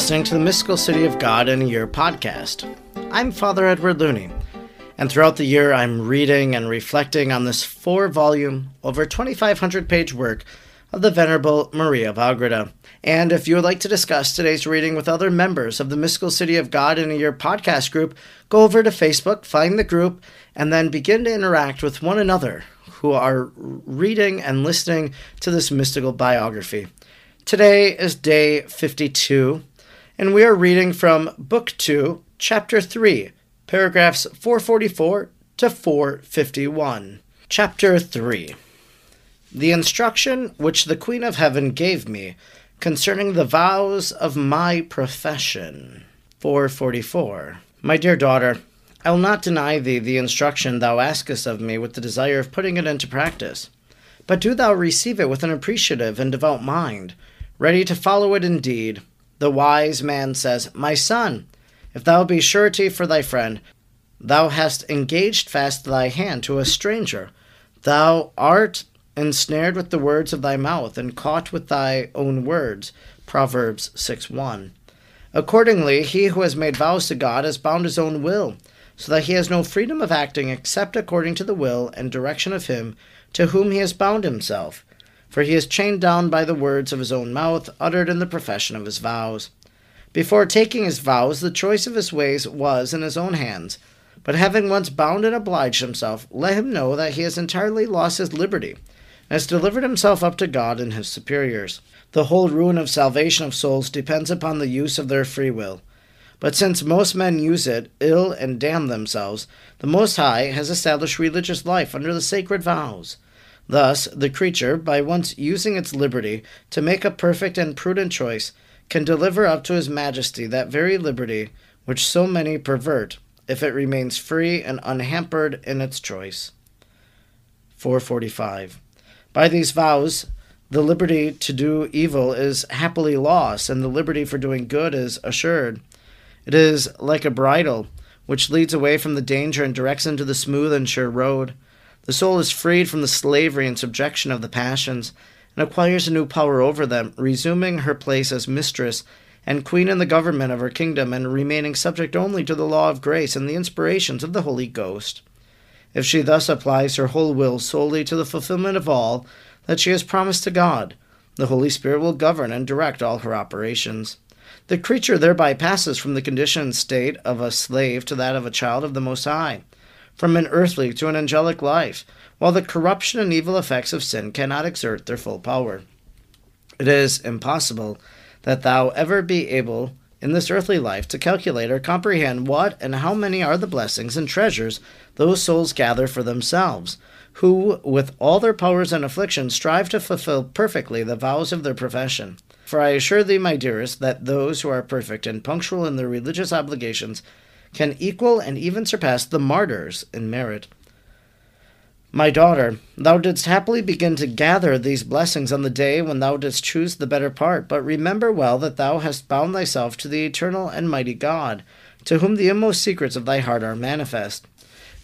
listening to the Mystical City of God in a Year podcast. I'm Father Edward Looney, and throughout the year I'm reading and reflecting on this 4-volume, over 2,500-page work of the Venerable Maria Agreda. And if you would like to discuss today's reading with other members of the Mystical City of God in a Year podcast group, go over to Facebook, find the group, and then begin to interact with one another who are reading and listening to this mystical biography. Today is day 52, and we are reading from Book 2, Chapter 3, paragraphs 444 to 451. Chapter 3. The instruction which the Queen of Heaven gave me concerning the vows of my profession. 444. My dear daughter, I will not deny thee the instruction thou askest of me with the desire of putting it into practice, but do thou receive it with an appreciative and devout mind, ready to follow it indeed. The wise man says, My son, if thou be surety for thy friend, thou hast engaged fast thy hand to a stranger. Thou art ensnared with the words of thy mouth, and caught with thy own words. Proverbs 6:1. Accordingly, he who has made vows to God has bound his own will, so that he has no freedom of acting except according to the will and direction of him to whom he has bound himself, for he is chained down by the words of his own mouth, uttered in the profession of his vows. Before taking his vows, the choice of his ways was in his own hands, but having once bound and obliged himself, let him know that he has entirely lost his liberty, and has delivered himself up to God and his superiors. The whole ruin of salvation of souls depends upon the use of their free will. But since most men use it ill and damn themselves, the Most High has established religious life under the sacred vows. Thus, the creature, by once using its liberty to make a perfect and prudent choice, can deliver up to His Majesty that very liberty which so many pervert, if it remains free and unhampered in its choice. 445. By these vows, the liberty to do evil is happily lost, and the liberty for doing good is assured. It is like a bridle, which leads away from the danger and directs into the smooth and sure road. The soul is freed from the slavery and subjection of the passions, and acquires a new power over them, resuming her place as mistress and queen in the government of her kingdom, and remaining subject only to the law of grace and the inspirations of the Holy Ghost. If she thus applies her whole will solely to the fulfillment of all that she has promised to God, the Holy Spirit will govern and direct all her operations. The creature thereby passes from the conditioned state of a slave to that of a child of the Most High, from an earthly to an angelic life, while the corruption and evil effects of sin cannot exert their full power. It is impossible that thou ever be able, in this earthly life, to calculate or comprehend what and how many are the blessings and treasures those souls gather for themselves, who, with all their powers and afflictions, strive to fulfill perfectly the vows of their profession. For I assure thee, my dearest, that those who are perfect and punctual in their religious obligations can equal and even surpass the martyrs in merit. My daughter, thou didst happily begin to gather these blessings on the day when thou didst choose the better part, but remember well that thou hast bound thyself to the eternal and mighty God, to whom the inmost secrets of thy heart are manifest.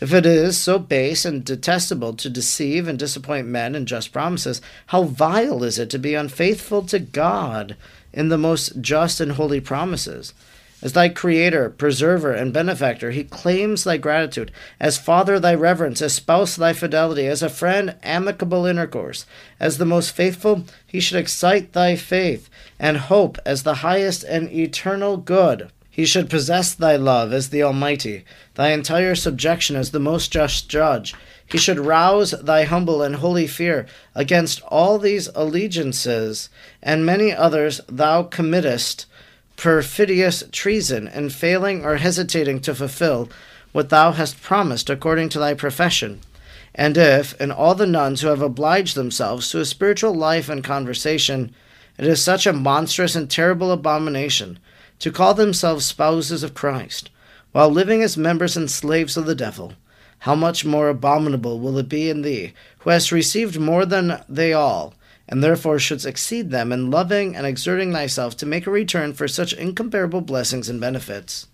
If it is so base and detestable to deceive and disappoint men in just promises, how vile is it to be unfaithful to God in the most just and holy promises? As thy Creator, Preserver, and Benefactor, He claims thy gratitude, as Father thy reverence, as Spouse thy fidelity, as a friend amicable intercourse, as the most faithful He should excite thy faith and hope as the highest and eternal good. He should possess thy love as the Almighty, thy entire subjection as the most just Judge. He should rouse thy humble and holy fear against all these allegiances, and many others thou committest perfidious treason in failing or hesitating to fulfill what thou hast promised according to thy profession. And if, in all the nuns who have obliged themselves to a spiritual life and conversation, it is such a monstrous and terrible abomination to call themselves spouses of Christ, while living as members and slaves of the devil, how much more abominable will it be in thee, who hast received more than they all, and therefore shouldst exceed them in loving and exerting thyself to make a return for such incomparable blessings and benefits.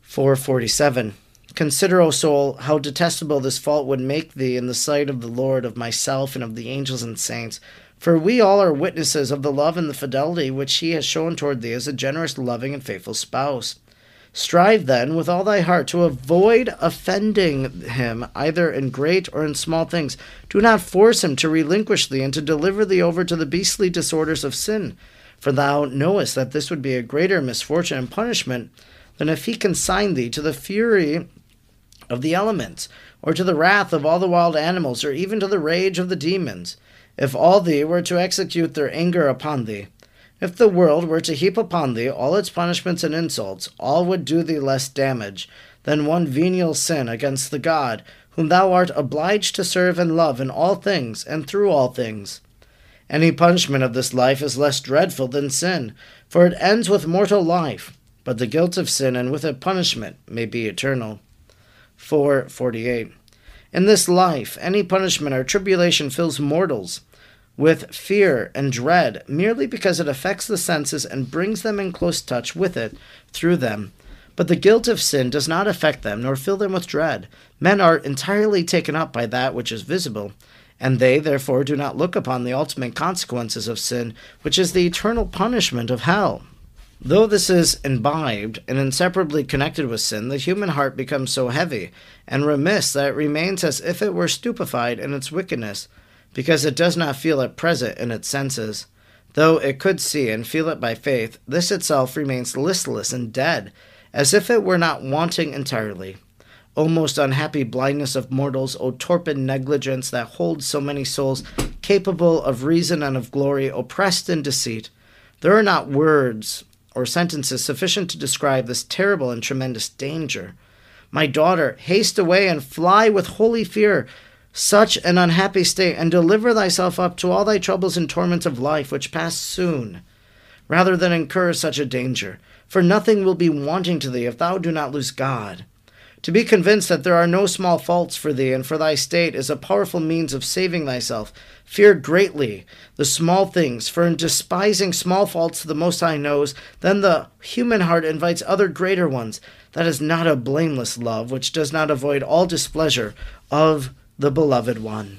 447. Consider, O soul, how detestable this fault would make thee in the sight of the Lord, of myself, and of the angels and saints, For we all are witnesses of the love and the fidelity which he has shown toward thee as a generous, loving, and faithful spouse. Strive then with all thy heart to avoid offending him, either in great or in small things. Do not force him to relinquish thee and to deliver thee over to the beastly disorders of sin. For thou knowest that this would be a greater misfortune and punishment than if he consigned thee to the fury of the elements, or to the wrath of all the wild animals, or even to the rage of the demons, if all they were to execute their anger upon thee. If the world were to heap upon thee all its punishments and insults, all would do thee less damage than one venial sin against the God, whom thou art obliged to serve and love in all things and through all things. Any punishment of this life is less dreadful than sin, for it ends with mortal life, but the guilt of sin and with it punishment may be eternal. 4:48. In this life, any punishment or tribulation fills mortals with fear and dread, merely because it affects the senses and brings them in close touch with it through them. But the guilt of sin does not affect them, nor fill them with dread. Men are entirely taken up by that which is visible, and they, therefore, do not look upon the ultimate consequences of sin, which is the eternal punishment of hell. Though this is imbibed and inseparably connected with sin, the human heart becomes so heavy and remiss that it remains as if it were stupefied in its wickedness, because it does not feel it present in its senses. Though it could see and feel it by faith, this itself remains listless and dead, as if it were not wanting entirely. O most unhappy blindness of mortals, O torpid negligence that holds so many souls capable of reason and of glory, oppressed in deceit. There are not words or sentences sufficient to describe this terrible and tremendous danger. My daughter, haste away and fly with holy fear such an unhappy state, and deliver thyself up to all thy troubles and torments of life, which pass soon, rather than incur such a danger. For nothing will be wanting to thee if thou do not lose God. To be convinced that there are no small faults for thee and for thy state is a powerful means of saving thyself. Fear greatly the small things, for in despising small faults the Most High knows, then the human heart invites other greater ones. That is not a blameless love, which does not avoid all displeasure of the Beloved One.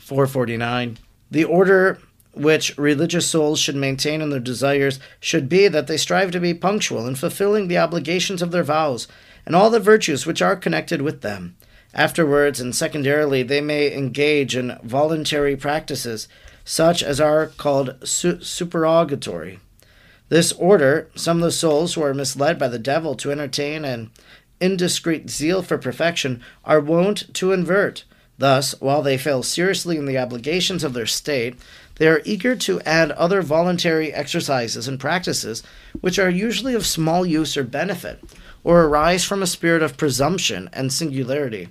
449. The order which religious souls should maintain in their desires should be that they strive to be punctual in fulfilling the obligations of their vows and all the virtues which are connected with them. Afterwards and secondarily, they may engage in voluntary practices, such as are called supererogatory. This order, some of the souls who are misled by the devil to entertain an indiscreet zeal for perfection, are wont to invert. Thus, while they fail seriously in the obligations of their state, they are eager to add other voluntary exercises and practices, which are usually of small use or benefit, or arise from a spirit of presumption and singularity.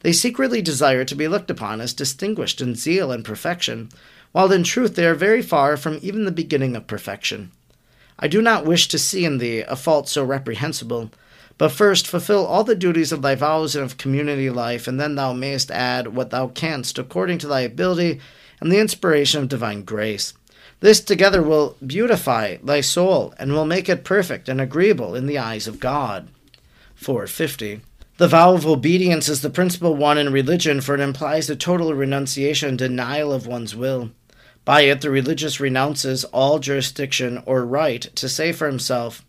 They secretly desire to be looked upon as distinguished in zeal and perfection, while in truth they are very far from even the beginning of perfection. I do not wish to see in thee a fault so reprehensible, but first fulfill all the duties of thy vows and of community life, and then thou mayest add what thou canst according to thy ability and the inspiration of divine grace. This together will beautify thy soul and will make it perfect and agreeable in the eyes of God. 450. The vow of obedience is the principal one in religion, for it implies the total renunciation and denial of one's will. By it, the religious renounces all jurisdiction or right to say for himself,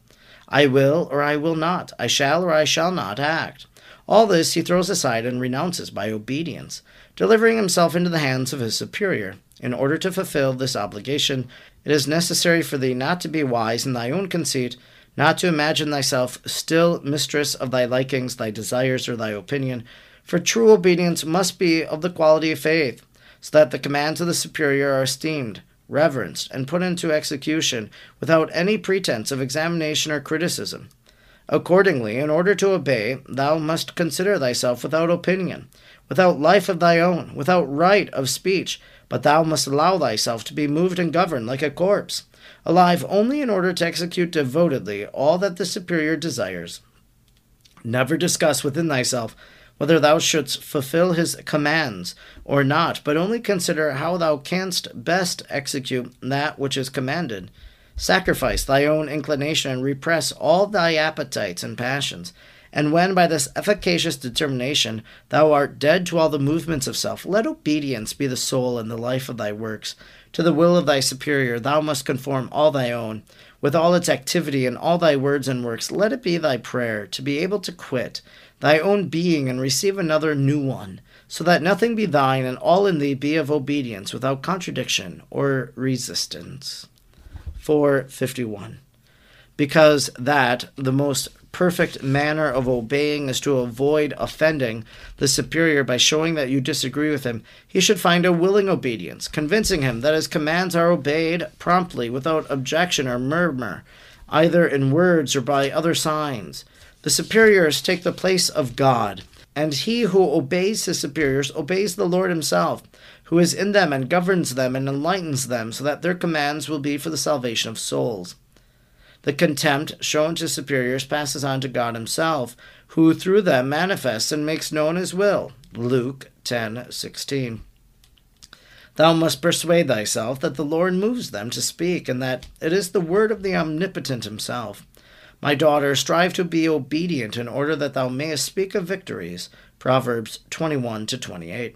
I will or I will not, I shall or I shall not act. All this he throws aside and renounces by obedience, delivering himself into the hands of his superior. In order to fulfill this obligation, it is necessary for thee not to be wise in thy own conceit, not to imagine thyself still mistress of thy likings, thy desires, or thy opinion, for true obedience must be of the quality of faith, so that the commands of the superior are esteemed, reverenced, and put into execution without any pretense of examination or criticism. Accordingly, in order to obey, thou must consider thyself without opinion, without life of thy own, without right of speech, but thou must allow thyself to be moved and governed like a corpse, alive only in order to execute devotedly all that the superior desires. Never discuss within thyself whether thou shouldst fulfill his commands or not, but only consider how thou canst best execute that which is commanded. Sacrifice thy own inclination and repress all thy appetites and passions. And when by this efficacious determination thou art dead to all the movements of self, let obedience be the soul and the life of thy works. To the will of thy superior thou must conform all thy own, with all its activity and all thy words and works. Let it be thy prayer to be able to quit thy own being and receive another new one, so that nothing be thine and all in thee be of obedience without contradiction or resistance. 451. Because that the most perfect manner of obeying is to avoid offending the superior by showing that you disagree with him, he should find a willing obedience, convincing him that his commands are obeyed promptly without objection or murmur, either in words or by other signs. The superiors take the place of God, and he who obeys his superiors obeys the Lord himself, who is in them and governs them and enlightens them, so that their commands will be for the salvation of souls. The contempt shown to superiors passes on to God himself, who through them manifests and makes known his will. Luke 10:16. Thou must persuade thyself that the Lord moves them to speak, and that it is the word of the omnipotent himself. My daughter, strive to be obedient in order that thou mayest speak of victories. Proverbs 21-28.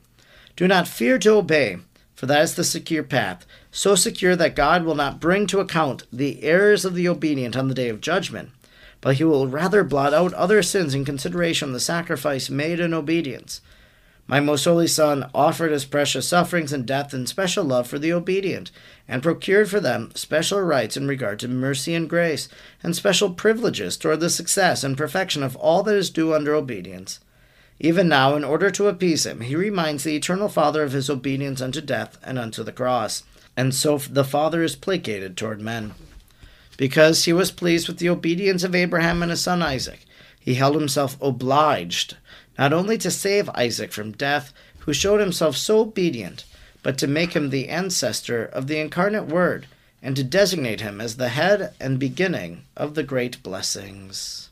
Do not fear to obey, for that is the secure path, so secure that God will not bring to account the errors of the obedient on the day of judgment, but he will rather blot out other sins in consideration of the sacrifice made in obedience. My most holy Son offered his precious sufferings and death in special love for the obedient, and procured for them special rights in regard to mercy and grace, and special privileges toward the success and perfection of all that is due under obedience. Even now, in order to appease him, he reminds the eternal Father of his obedience unto death and unto the cross, and so the Father is placated toward men. Because he was pleased with the obedience of Abraham and his son Isaac, he held himself obliged not only to save Isaac from death, who showed himself so obedient, but to make him the ancestor of the incarnate Word, and to designate him as the head and beginning of the great blessings.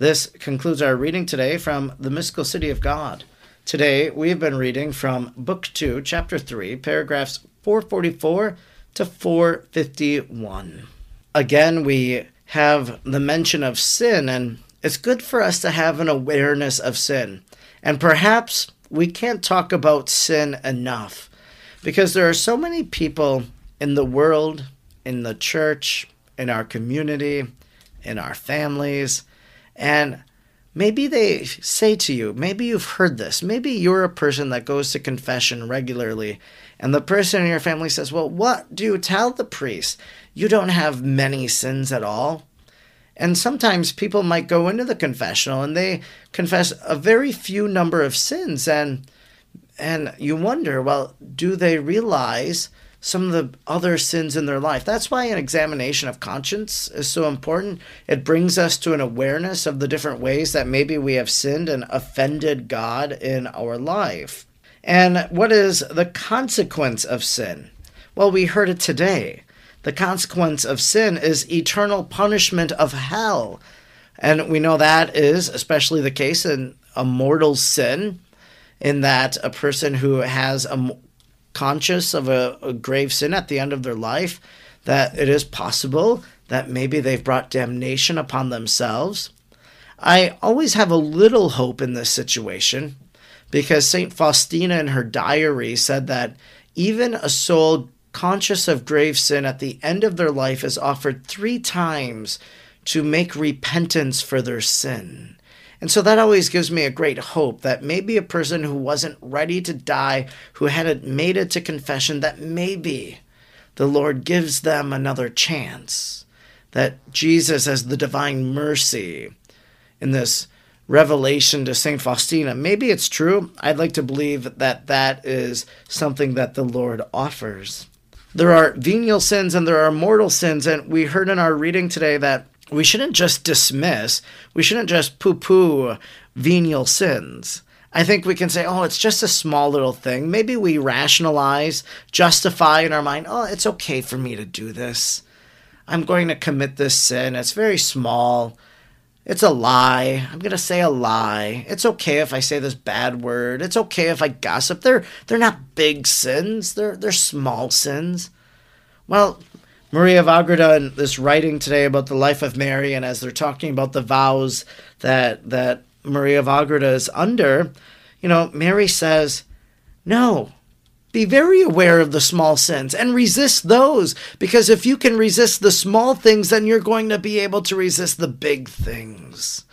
This concludes our reading today from The Mystical City of God. Today, we've been reading from Book 2, Chapter 3, paragraphs 444 to 451. Again, we have the mention of sin, and it's good for us to have an awareness of sin. And perhaps we can't talk about sin enough, because there are so many people in the world, in the church, in our community, in our families. And maybe they say to you, maybe you've heard this, maybe you're a person that goes to confession regularly, and the person in your family says, well, what do you tell the priest? You don't have many sins at all. And sometimes people might go into the confessional and they confess a very few number of sins, and you wonder, well, do they realize some of the other sins in their life? That's why an examination of conscience is so important. It brings us to an awareness of the different ways that maybe we have sinned and offended God in our life. And what is the consequence of sin? Well, we heard it today. The consequence of sin is eternal punishment of hell. And we know that is especially the case in a mortal sin, in that a person who has a conscious of a grave sin at the end of their life, that it is possible that maybe they've brought damnation upon themselves. I always have a little hope in this situation, because Saint Faustina in her diary said that even a soul conscious of grave sin at the end of their life is offered 3 times to make repentance for their sin. And so that always gives me a great hope that maybe a person who wasn't ready to die, who hadn't made it to confession, that maybe the Lord gives them another chance. That Jesus, as the divine mercy in this revelation to St. Faustina, maybe it's true. I'd like to believe that that is something that the Lord offers. There are venial sins and there are mortal sins, and we heard in our reading today that we shouldn't just dismiss, we shouldn't just poo-poo venial sins. I think we can say, oh, it's just a small little thing. Maybe we rationalize, justify in our mind, oh, it's okay for me to do this. I'm going to commit this sin. It's very small. It's a lie. I'm going to say a lie. It's okay if I say this bad word. It's okay if I gossip. They're not big sins. They're small sins. Well, Maria of Agreda in this writing today about the life of Mary, and as they're talking about the vows that Maria of Agreda is under, you know, Mary says, no, be very aware of the small sins and resist those, because if you can resist the small things, then you're going to be able to resist the big things.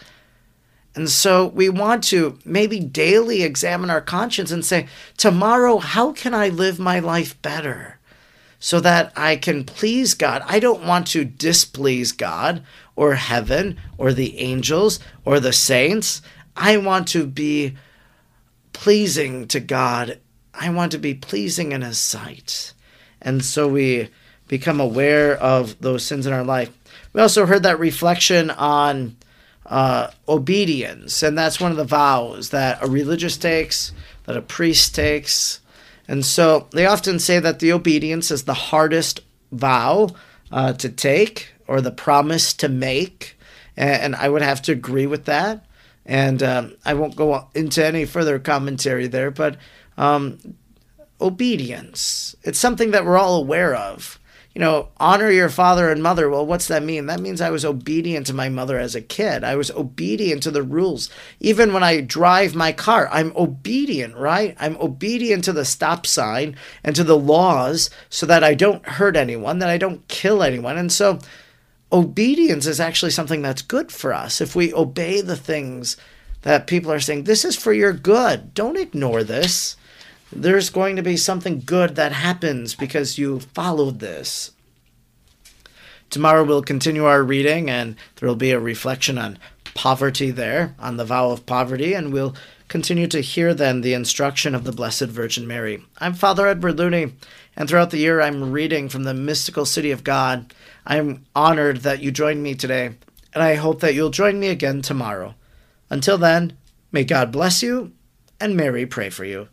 And so we want to maybe daily examine our conscience and say, tomorrow, how can I live my life better so that I can please God? I don't want to displease God or heaven or the angels or the saints. I want to be pleasing to God. I want to be pleasing in His sight. And so we become aware of those sins in our life. We also heard that reflection on obedience, and that's one of the vows that a religious takes, that a priest takes. And so they often say that the obedience is the hardest vow to take, or the promise to make, and I would have to agree with that. And I won't go into any further commentary there, but obedience, it's something that we're all aware of. You know, honor your father and mother. Well, what's that mean? That means I was obedient to my mother as a kid. I was obedient to the rules. Even when I drive my car, I'm obedient, right? I'm obedient to the stop sign and to the laws so that I don't hurt anyone, that I don't kill anyone. And so obedience is actually something that's good for us. If we obey the things that people are saying, this is for your good. Don't ignore this. There's going to be something good that happens because you followed this. Tomorrow we'll continue our reading, and there will be a reflection on poverty there, on the vow of poverty, and we'll continue to hear then the instruction of the Blessed Virgin Mary. I'm Father Edward Looney, and throughout the year I'm reading from the Mystical City of God. I'm honored that you joined me today, and I hope that you'll join me again tomorrow. Until then, may God bless you, and Mary pray for you.